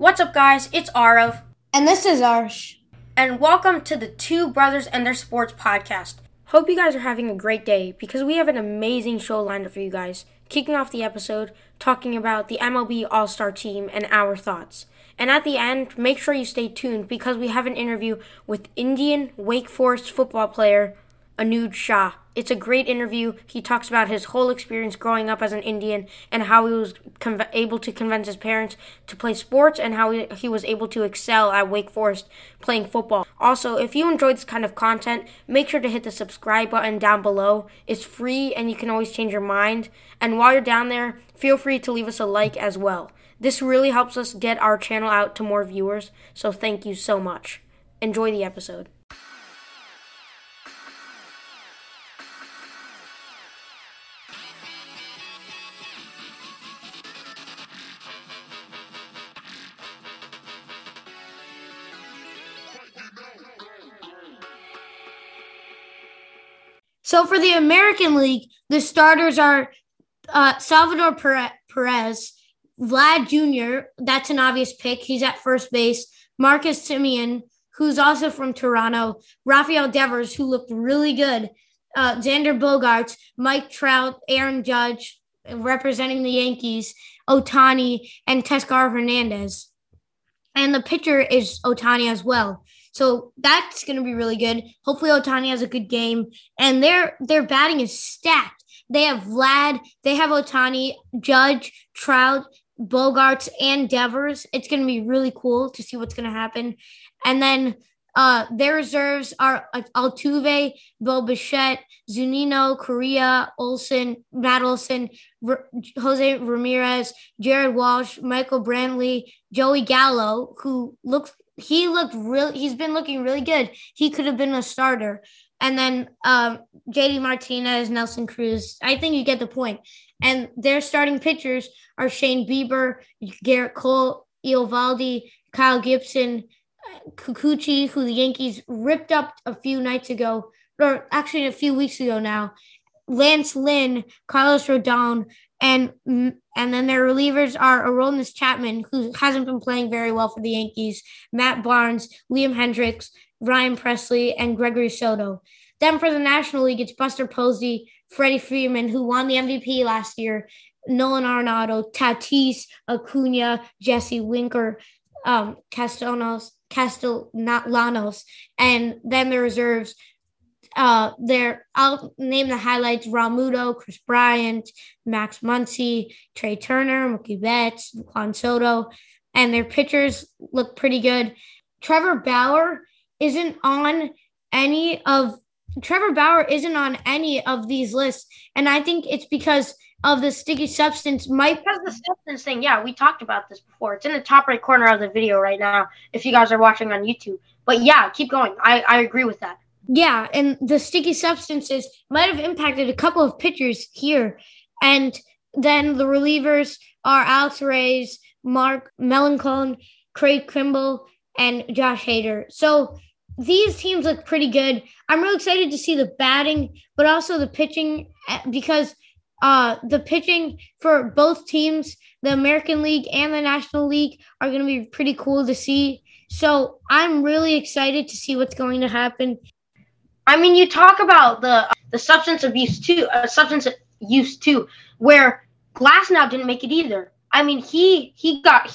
What's up, guys? It's Aarav. And this is Arsh. And welcome to the Two Brothers and Their Sports podcast. Hope you guys are having a great day because we have an amazing show lined up for you guys. Kicking off the episode, talking about the MLB All-Star team and our thoughts. And at the end, make sure you stay tuned because we have an interview with Indian Wake Forest football player Anuj Shah. It's a great interview. He talks about his whole experience growing up as an Indian and how he was able to convince his parents to play sports and how he was able to excel at Wake Forest playing football. Also, if you enjoyed this kind of content, make sure to hit the subscribe button down below. It's free and you can always change your mind. And while you're down there, feel free to leave us a like as well. This really helps us get our channel out to more viewers, so thank you so much. Enjoy the episode. So for the American League, the starters are Salvador Perez, Vlad Jr., that's an obvious pick. He's at first base. Marcus Semien, who's also from Toronto. Rafael Devers, who looked really good. Xander Bogaerts, Mike Trout, Aaron Judge, representing the Yankees, Ohtani, and Teoscar Hernandez. And the pitcher is Ohtani as well. So that's going to be really good. Hopefully Ohtani has a good game. And their batting is stacked. They have Vlad, they have Ohtani, Judge, Trout, Bogaerts, and Devers. It's going to be really cool to see what's going to happen. And then their reserves are Altuve, Bo Bichette, Zunino, Correa, Olsen, Matt Olsen, Jose Ramirez, Jared Walsh, Michael Brantley, Joey Gallo, who he's been looking really good. He could have been a starter. And then JD Martinez, Nelson Cruz. I think you get the point. And their starting pitchers are Shane Bieber, Garrett Cole, Eovaldi, Kyle Gibson, Kikuchi, who the Yankees ripped up a few weeks ago now. Lance Lynn, Carlos Rodon, and then their relievers are Aroldis Chapman, who hasn't been playing very well for the Yankees, Matt Barnes, Liam Hendricks, Ryan Presley, and Gregory Soto. Then for the National League, it's Buster Posey, Freddie Freeman, who won the MVP last year, Nolan Arenado, Tatis, Acuna, Jesse Winker, Castellanos, and then the reserves. I'll name the highlights: Realmuto, Chris Bryant, Max Muncy, Trey Turner, Mookie Betts, Juan Soto, and their pitchers look pretty good. Trevor Bauer isn't on any of these lists, and I think it's because of the sticky substance. Because the substance thing, yeah, we talked about this before. It's in the top right corner of the video right now if you guys are watching on YouTube. But, yeah, keep going. I agree with that. Yeah, and the sticky substances might have impacted a couple of pitchers here. And then the relievers are Alex Reyes, Mark Melancon, Craig Kimbrell, and Josh Hader. So these teams look pretty good. I'm really excited to see the batting, but also the pitching, because the pitching for both teams, the American League and the National League, are going to be pretty cool to see. So I'm really excited to see what's going to happen. I mean, you talk about the substance use too, where Glasnow didn't make it either. I mean, he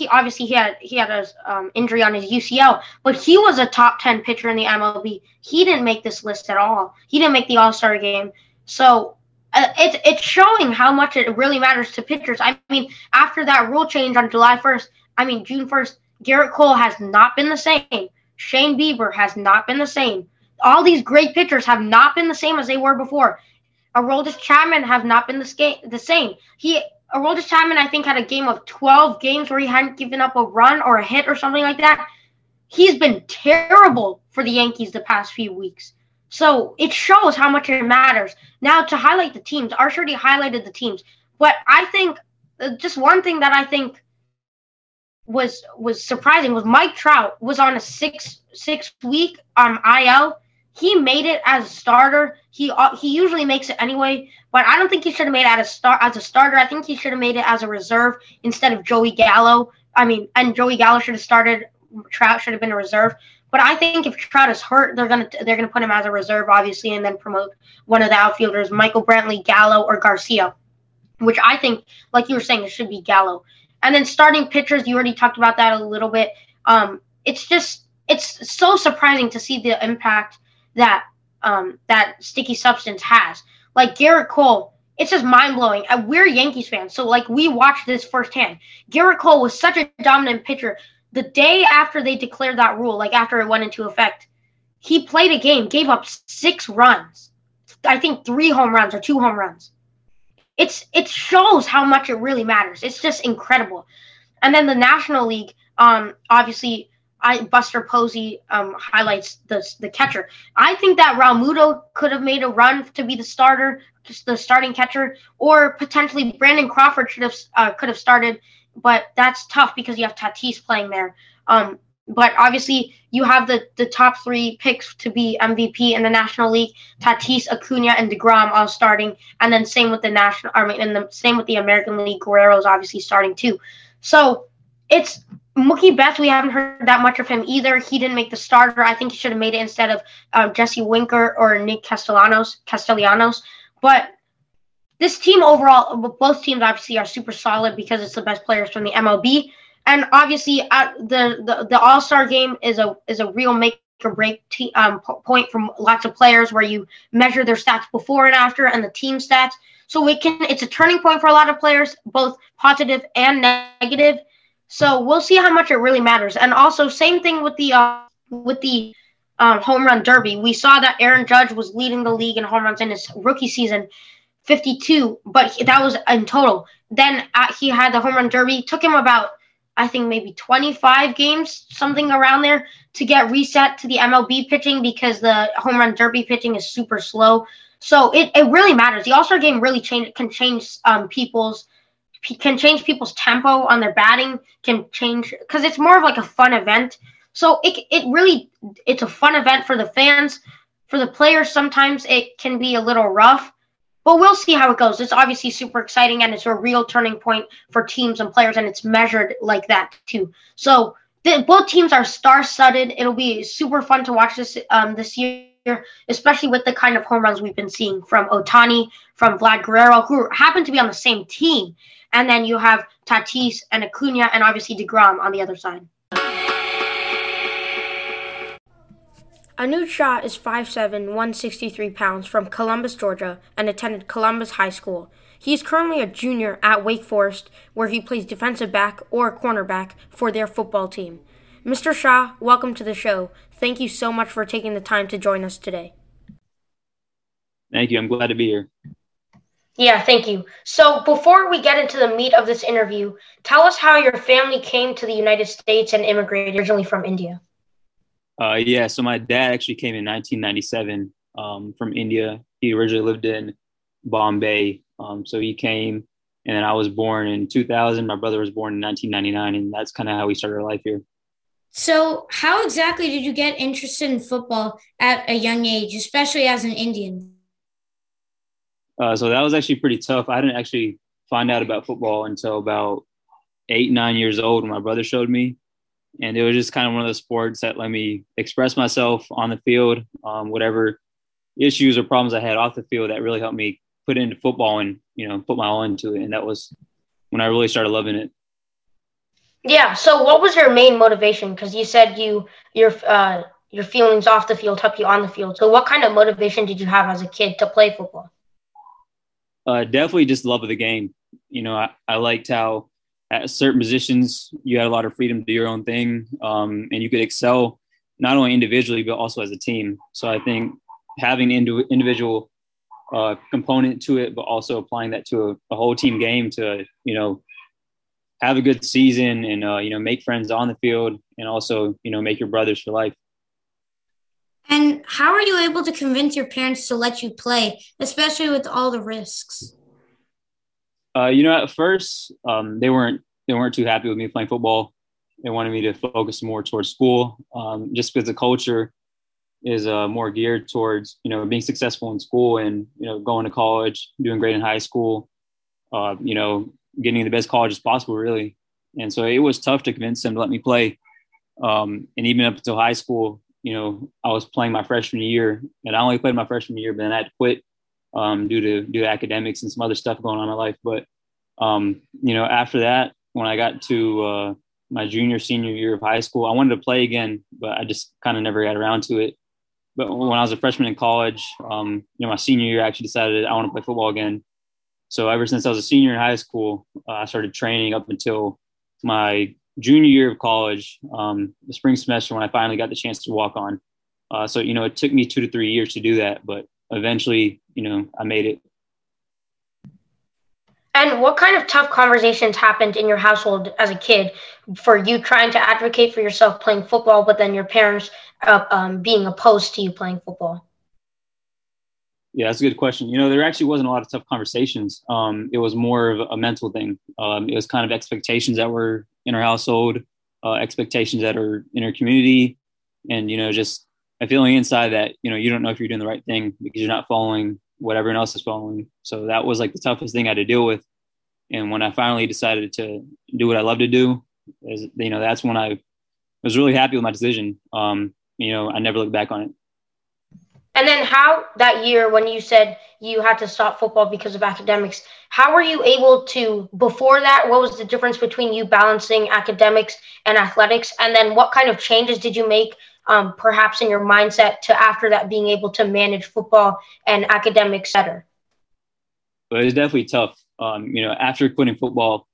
obviously had an injury on his UCL, but he was a top 10 pitcher in the MLB. He didn't make this list at all. He didn't make the All-Star game. So it's showing how much it really matters to pitchers. I mean, after that rule change on June 1st, Garrett Cole has not been the same. Shane Bieber has not been the same. All these great pitchers have not been the same as they were before. Aroldis Chapman have not been the same. Aroldis Chapman, I think, had a game of 12 games where he hadn't given up a run or a hit or something like that. He's been terrible for the Yankees the past few weeks. So it shows how much it matters. Now, to highlight the teams, Arsh already highlighted the teams. But I think just one thing that I think was surprising was Mike Trout was on a six-week IL. He made it as a starter. He usually makes it anyway, but I don't think he should have made it as a starter. I think he should have made it as a reserve instead of Joey Gallo I mean, and Joey Gallo should have started. Trout should have been a reserve. But I think if Trout is hurt, they're gonna put him as a reserve, obviously, and then promote one of the outfielders, Michael Brantley, Gallo, or Garcia, which I think, like you were saying, it should be Gallo. And then starting pitchers, you already talked about that a little bit. It's so surprising to see the impact that that sticky substance has. Like Garrett Cole, it's just mind-blowing. We're Yankees fans, so like we watched this firsthand. Garrett Cole was such a dominant pitcher. The day after they declared that rule, like after it went into effect, he played a game, gave up 6 runs. I think 3 home runs or 2 home runs. It shows how much it really matters. It's just incredible. And then the National League, obviously, Buster Posey highlights the catcher. I think that Realmuto could have made a run to be the starter, just the starting catcher, or potentially Brandon Crawford could have started, but that's tough because you have Tatis playing there. But obviously, you have the top 3 picks to be MVP in the National League: Tatis, Acuna, and DeGrom all starting, and then same with the National. I mean, and the same with the American League. Guerrero's obviously starting too. So it's Mookie Betts. We haven't heard that much of him either. He didn't make the starter. I think he should have made it instead of Jesse Winker or Nick Castellanos. But this team overall, both teams obviously are super solid because it's the best players from the MLB. And obviously, the All-Star game is a real make or break point from lots of players, where you measure their stats before and after and the team stats. So it's a turning point for a lot of players, both positive and negative. So we'll see how much it really matters. And also, same thing with the home run derby. We saw that Aaron Judge was leading the league in home runs in his rookie season, 52, but that was in total. Then he had the home run derby. Took him about, I think, maybe 25 games, something around there, to get reset to the MLB pitching, because the home run derby pitching is super slow. So it really matters. The All-Star game really can change people's tempo on their batting, can change, because it's more of like a fun event. So it's a fun event for the fans. For the players, sometimes it can be a little rough, but we'll see how it goes. It's obviously super exciting, and it's a real turning point for teams and players, and it's measured like that too. So both teams are star-studded. It'll be super fun to watch this year, especially with the kind of home runs we've been seeing from Ohtani, from Vlad Guerrero, who happen to be on the same team. And then you have Tatis and Acuna and obviously DeGrom on the other side. Anuj Shah is 5'7", 163 pounds, from Columbus, Georgia, and attended Columbus High School. He is currently a junior at Wake Forest, where he plays defensive back or cornerback for their football team. Mr. Shah, welcome to the show. Thank you so much for taking the time to join us today. Thank you. I'm glad to be here. Yeah, thank you. So before we get into the meat of this interview, tell us how your family came to the United States and immigrated originally from India. So my dad actually came in 1997 from India. He originally lived in Bombay. So he came, and then I was born in 2000. My brother was born in 1999, and that's kind of how we started our life here. So how exactly did you get interested in football at a young age, especially as an Indian? So that was actually pretty tough. I didn't actually find out about football until about 8, 9 years old when my brother showed me. And it was just kind of one of those sports that let me express myself on the field, whatever issues or problems I had off the field, that really helped me put into football and, put my all into it. And that was when I really started loving it. Yeah. So what was your main motivation? Because you said your feelings off the field helped you on the field. So what kind of motivation did you have as a kid to play football? Definitely just love of the game. I liked how at certain positions you had a lot of freedom to do your own thing, and you could excel not only individually but also as a team. So I think having individual component to it, but also applying that to a whole team game to, have a good season and, make friends on the field and also, make your brothers for life. And how are you able to convince your parents to let you play, especially with all the risks? At first they weren't too happy with me playing football. They wanted me to focus more towards school, just because the culture is more geared towards, being successful in school and, going to college, doing great in high school, getting the best college as possible, really. And so it was tough to convince them to let me play. And even up until high school, you know, I was playing my freshman year, and I only played my freshman year, but then I had to quit due to academics and some other stuff going on in my life. But, you know, after that, when I got to my junior, senior year of high school, I wanted to play again, but I just kind of never got around to it. But when I was a freshman in college, you know, my senior year, I actually decided I want to play football again. So ever since I was a senior in high school, I started training up until my junior year of college, the spring semester, when I finally got the chance to walk on. So, you know, it took me 2 to 3 years to do that, but eventually, you know, I made it. And what kind of tough conversations happened in your household as a kid for you trying to advocate for yourself playing football, but then your parents being opposed to you playing football? Yeah, that's a good question. You know, there actually wasn't a lot of tough conversations. It was more of a mental thing. It was kind of expectations that were in our household, expectations that are in our community. And, you know, just a feeling inside that, you know, you don't know if you're doing the right thing because you're not following what everyone else is following. So that was like the toughest thing I had to deal with. And when I finally decided to do what I love to do, is, you know, that's when I was really happy with my decision. You know, I never looked back on it. And then how that year when you said you had to stop football because of academics, how were you able to, before that, what was the difference between you balancing academics and athletics? And then what kind of changes did you make perhaps in your mindset to after that being able to manage football and academics better? Well, it was definitely tough. You know, after quitting football,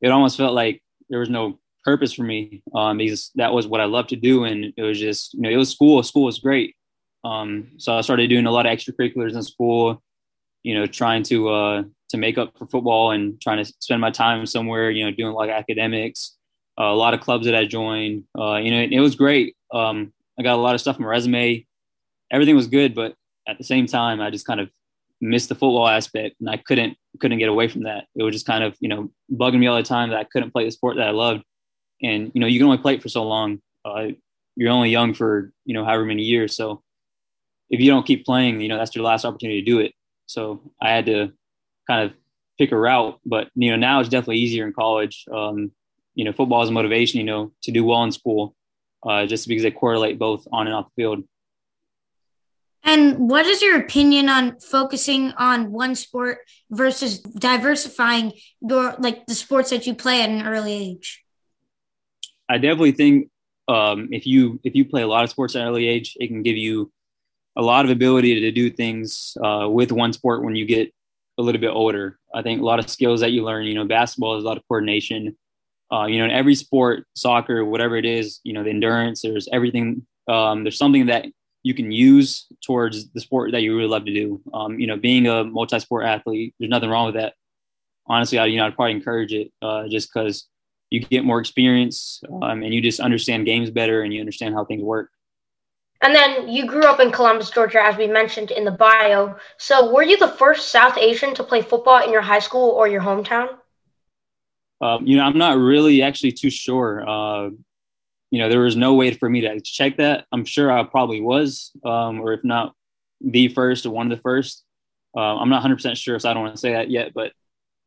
it almost felt like there was no purpose for me because that was what I loved to do. And it was just, you know, it was school. School was great. So I started doing a lot of extracurriculars in school, you know, trying to make up for football and trying to spend my time somewhere, you know, doing like academics, a lot of clubs that I joined, you know, it was great. I got a lot of stuff on my resume. Everything was good, but at the same time, I just kind of missed the football aspect and I couldn't get away from that. It was just kind of, you know, bugging me all the time that I couldn't play the sport that I loved. And, you know, you can only play it for so long. You're only young for, you know, however many years. So if you don't keep playing, you know, that's your last opportunity to do it. So I had to kind of pick a route, but, you know, now it's definitely easier in college. You know, football is a motivation, you know, to do well in school just because they correlate both on and off the field. And what is your opinion on focusing on one sport versus diversifying your, like, the sports that you play at an early age? I definitely think if you play a lot of sports at an early age, it can give you a lot of ability to do things with one sport when you get a little bit older. I think a lot of skills that you learn, you know, basketball is a lot of coordination, you know, in every sport, soccer, whatever it is, you know, the endurance, there's everything. There's something that you can use towards the sport that you really love to do. You know, being a multi-sport athlete, there's nothing wrong with that. Honestly, I'd probably encourage it just because you get more experience and you just understand games better and you understand how things work. And then you grew up in Columbus, Georgia, as we mentioned in the bio. So were you the first South Asian to play football in your high school or your hometown? You know, I'm not really actually too sure. You know, there was no way for me to check that. I'm sure I probably was, or if not the first or one of the first. I'm not 100% sure, so I don't want to say that yet, but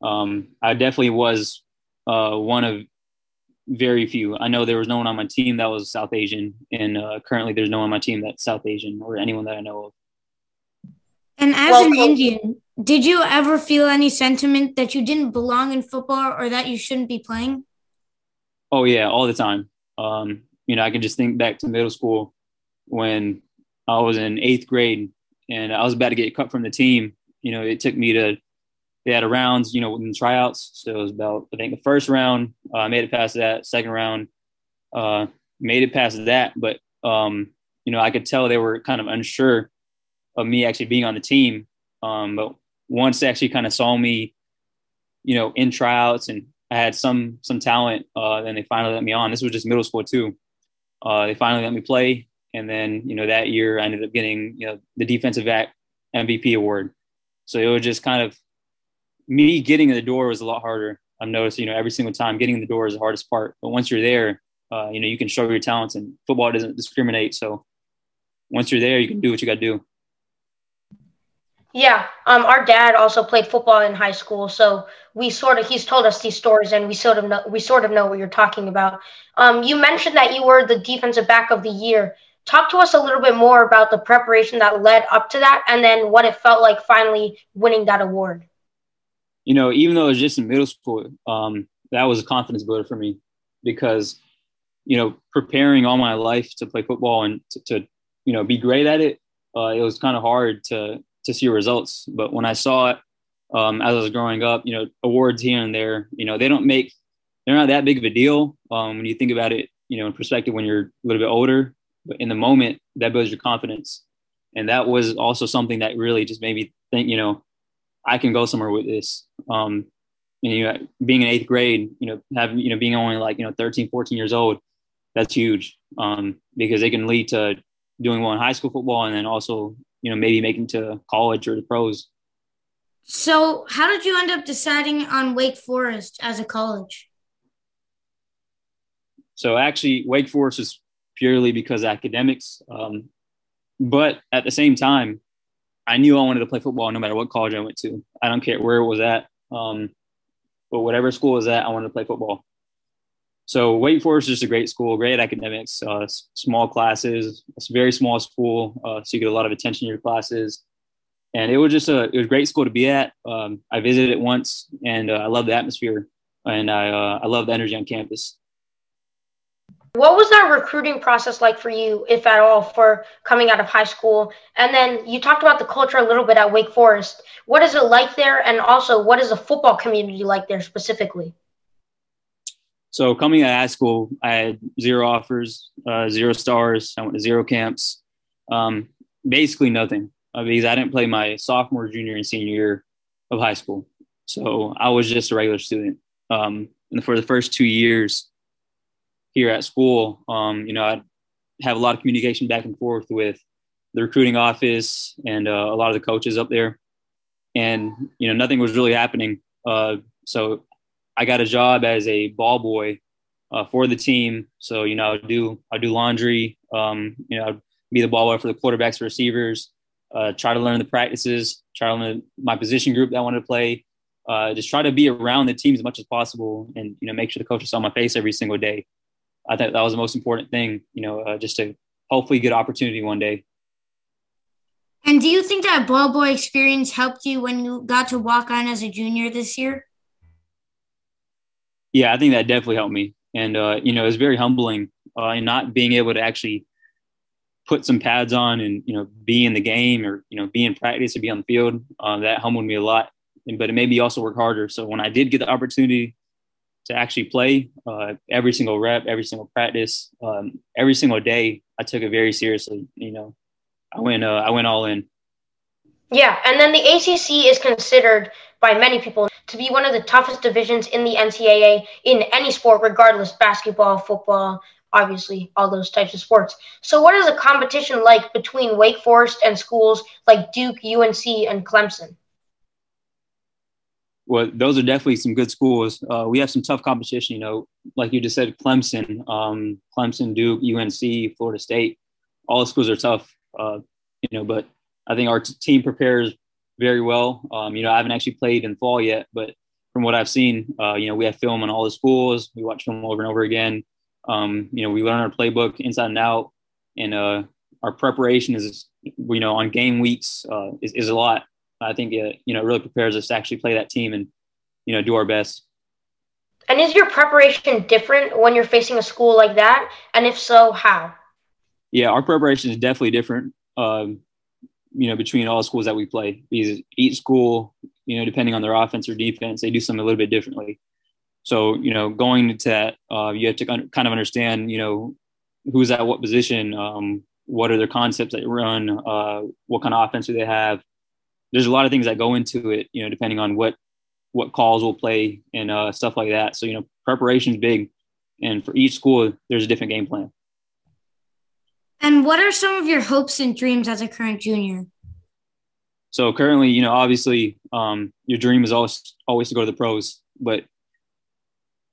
I definitely was one of very few. I know there was no one on my team that was South Asian, and currently there's no one on my team that's South Asian or anyone that I know of. And as an Indian, did you ever feel any sentiment that you didn't belong in football or that you shouldn't be playing? Oh, yeah, all the time. You know, I can just think back to middle school when I was in 8th grade and I was about to get cut from the team. You know, it took me to – they had a rounds, you know, in tryouts. So it was about, I think, the first round. I made it past that. Second round, made it past that. But, you know, I could tell they were kind of unsure of me actually being on the team. But once they actually kind of saw me, you know, in tryouts and I had some talent, then they finally let me on. This was just middle school too. They finally let me play. And then, you know, that year I ended up getting, you know, the defensive back MVP award. So it was just kind of me getting in the door was a lot harder. I've noticed, you know, every single time getting in the door is the hardest part. But once you're there, you know, you can show your talents and football doesn't discriminate. So once you're there, you can do what you got to do. Yeah, our dad also played football in high school, so he's told us these stories, and we sort of know what you're talking about. You mentioned that you were the defensive back of the year. Talk to us a little bit more about the preparation that led up to that, and then what it felt like finally winning that award. You know, even though it was just in middle school, that was a confidence builder for me because, you know, preparing all my life to play football and to you know, be great at it, it was kind of hard to see results. But when I saw it as I was growing up, you know, awards here and there, you know, they're not that big of a deal when you think about it, you know, in perspective when you're a little bit older. But in the moment, that builds your confidence. And that was also something that really just made me think, you know, I can go somewhere with this. And, you know, being in eighth grade, you know, being only like, you know, 13, 14 years old, that's huge because it can lead to doing well in high school football and then also, you know, maybe making to college or the pros. So how did you end up deciding on Wake Forest as a college? So actually, Wake Forest is purely because of academics. But at the same time, I knew I wanted to play football no matter what college I went to. I don't care where it was at. But whatever school was at, I wanted to play football. So Wake Forest is just a great school, great academics, small classes. It's a very small school, so you get a lot of attention in your classes. And it was just a great school to be at. I visited it once, and I love the atmosphere, and I love the energy on campus. What was that recruiting process like for you, if at all, for coming out of high school? And then you talked about the culture a little bit at Wake Forest. What is it like there? And also, what is the football community like there specifically? So coming out of high school, I had zero offers, zero stars. I went to zero camps, basically nothing because I didn't play my sophomore, junior, and senior year of high school. So I was just a regular student. And for the first 2 years here at school, you know, I'd have a lot of communication back and forth with the recruiting office and a lot of the coaches up there. And, you know, nothing was really happening. So I got a job as a ball boy for the team. So, you know, I do laundry, you know, I'd be the ball boy for the quarterbacks, receivers, try to learn the practices, try to learn my position group that I wanted to play, just try to be around the team as much as possible and, you know, make sure the coaches saw my face every single day. I thought that was the most important thing, you know, just to hopefully get opportunity one day. And do you think that ball boy experience helped you when you got to walk on as a junior this year? Yeah, I think that definitely helped me. And, you know, it was very humbling in not being able to actually put some pads on and, you know, be in the game or, you know, be in practice or be on the field. That humbled me a lot, but it made me also work harder. So when I did get the opportunity to actually play every single rep, every single practice, every single day, I took it very seriously. You know, I went all in. Yeah, and then the ACC is considered by many people to be one of the toughest divisions in the NCAA in any sport, regardless, basketball, football, obviously, all those types of sports. So what is the competition like between Wake Forest and schools like Duke, UNC, and Clemson? Well, those are definitely some good schools. We have some tough competition, you know, like you just said, Clemson, Duke, UNC, Florida State. All schools are tough, you know, but I think our team prepares very well. You know, I haven't actually played in fall yet, but from what I've seen, you know, we have film on all the schools. We watch film over and over again. You know, we learn our playbook inside and out. And our preparation is, you know, on game weeks is a lot. I think it, you know, it really prepares us to actually play that team and, you know, do our best. And is your preparation different when you're facing a school like that? And if so, how? Yeah, our preparation is definitely different, you know, between all schools that we play. Because each school, you know, depending on their offense or defense, they do something a little bit differently. So, you know, going into that, you have to kind of understand, you know, who's at what position, what are their concepts that run, what kind of offense do they have. There's a lot of things that go into it, you know, depending on what calls we'll play and stuff like that. So, you know, preparation's big. And for each school, there's a different game plan. And what are some of your hopes and dreams as a current junior? So currently, you know, obviously your dream is always to go to the pros. But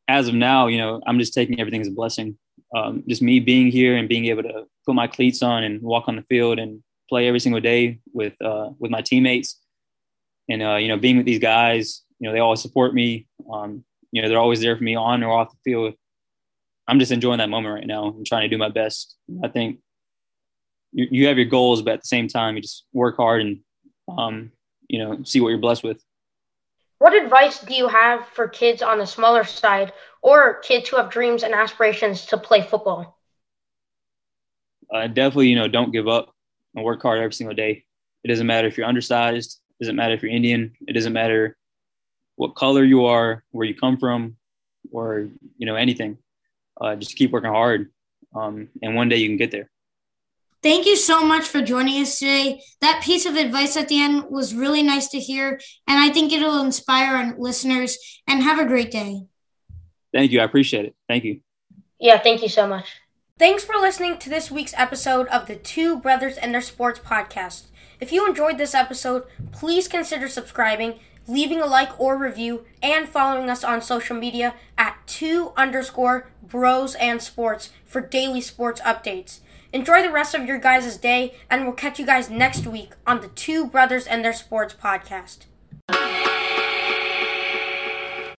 as of now, you know, I'm just taking everything as a blessing. Just me being here and being able to put my cleats on and walk on the field and play every single day with my teammates And, you know, being with these guys, you know, they always support me. You know, they're always there for me on or off the field. I'm just enjoying that moment right now and trying to do my best. I think you have your goals, but at the same time, you just work hard and, you know, see what you're blessed with. What advice do you have for kids on the smaller side or kids who have dreams and aspirations to play football? Definitely, you know, don't give up and work hard every single day. It doesn't matter if you're undersized. It doesn't matter if you're Indian. It doesn't matter what color you are, where you come from, or, you know, anything. Just keep working hard, and one day you can get there. Thank you so much for joining us today. That piece of advice at the end was really nice to hear, and I think it'll inspire our listeners. And have a great day. Thank you. I appreciate it. Thank you. Yeah, thank you so much. Thanks for listening to this week's episode of the Two Brothers and Their Sports podcast. If you enjoyed this episode, please consider subscribing, leaving a like or review, and following us on social media at 2_bros and sports for daily sports updates. Enjoy the rest of your guys' day, and we'll catch you guys next week on the Two Brothers and Their Sports podcast.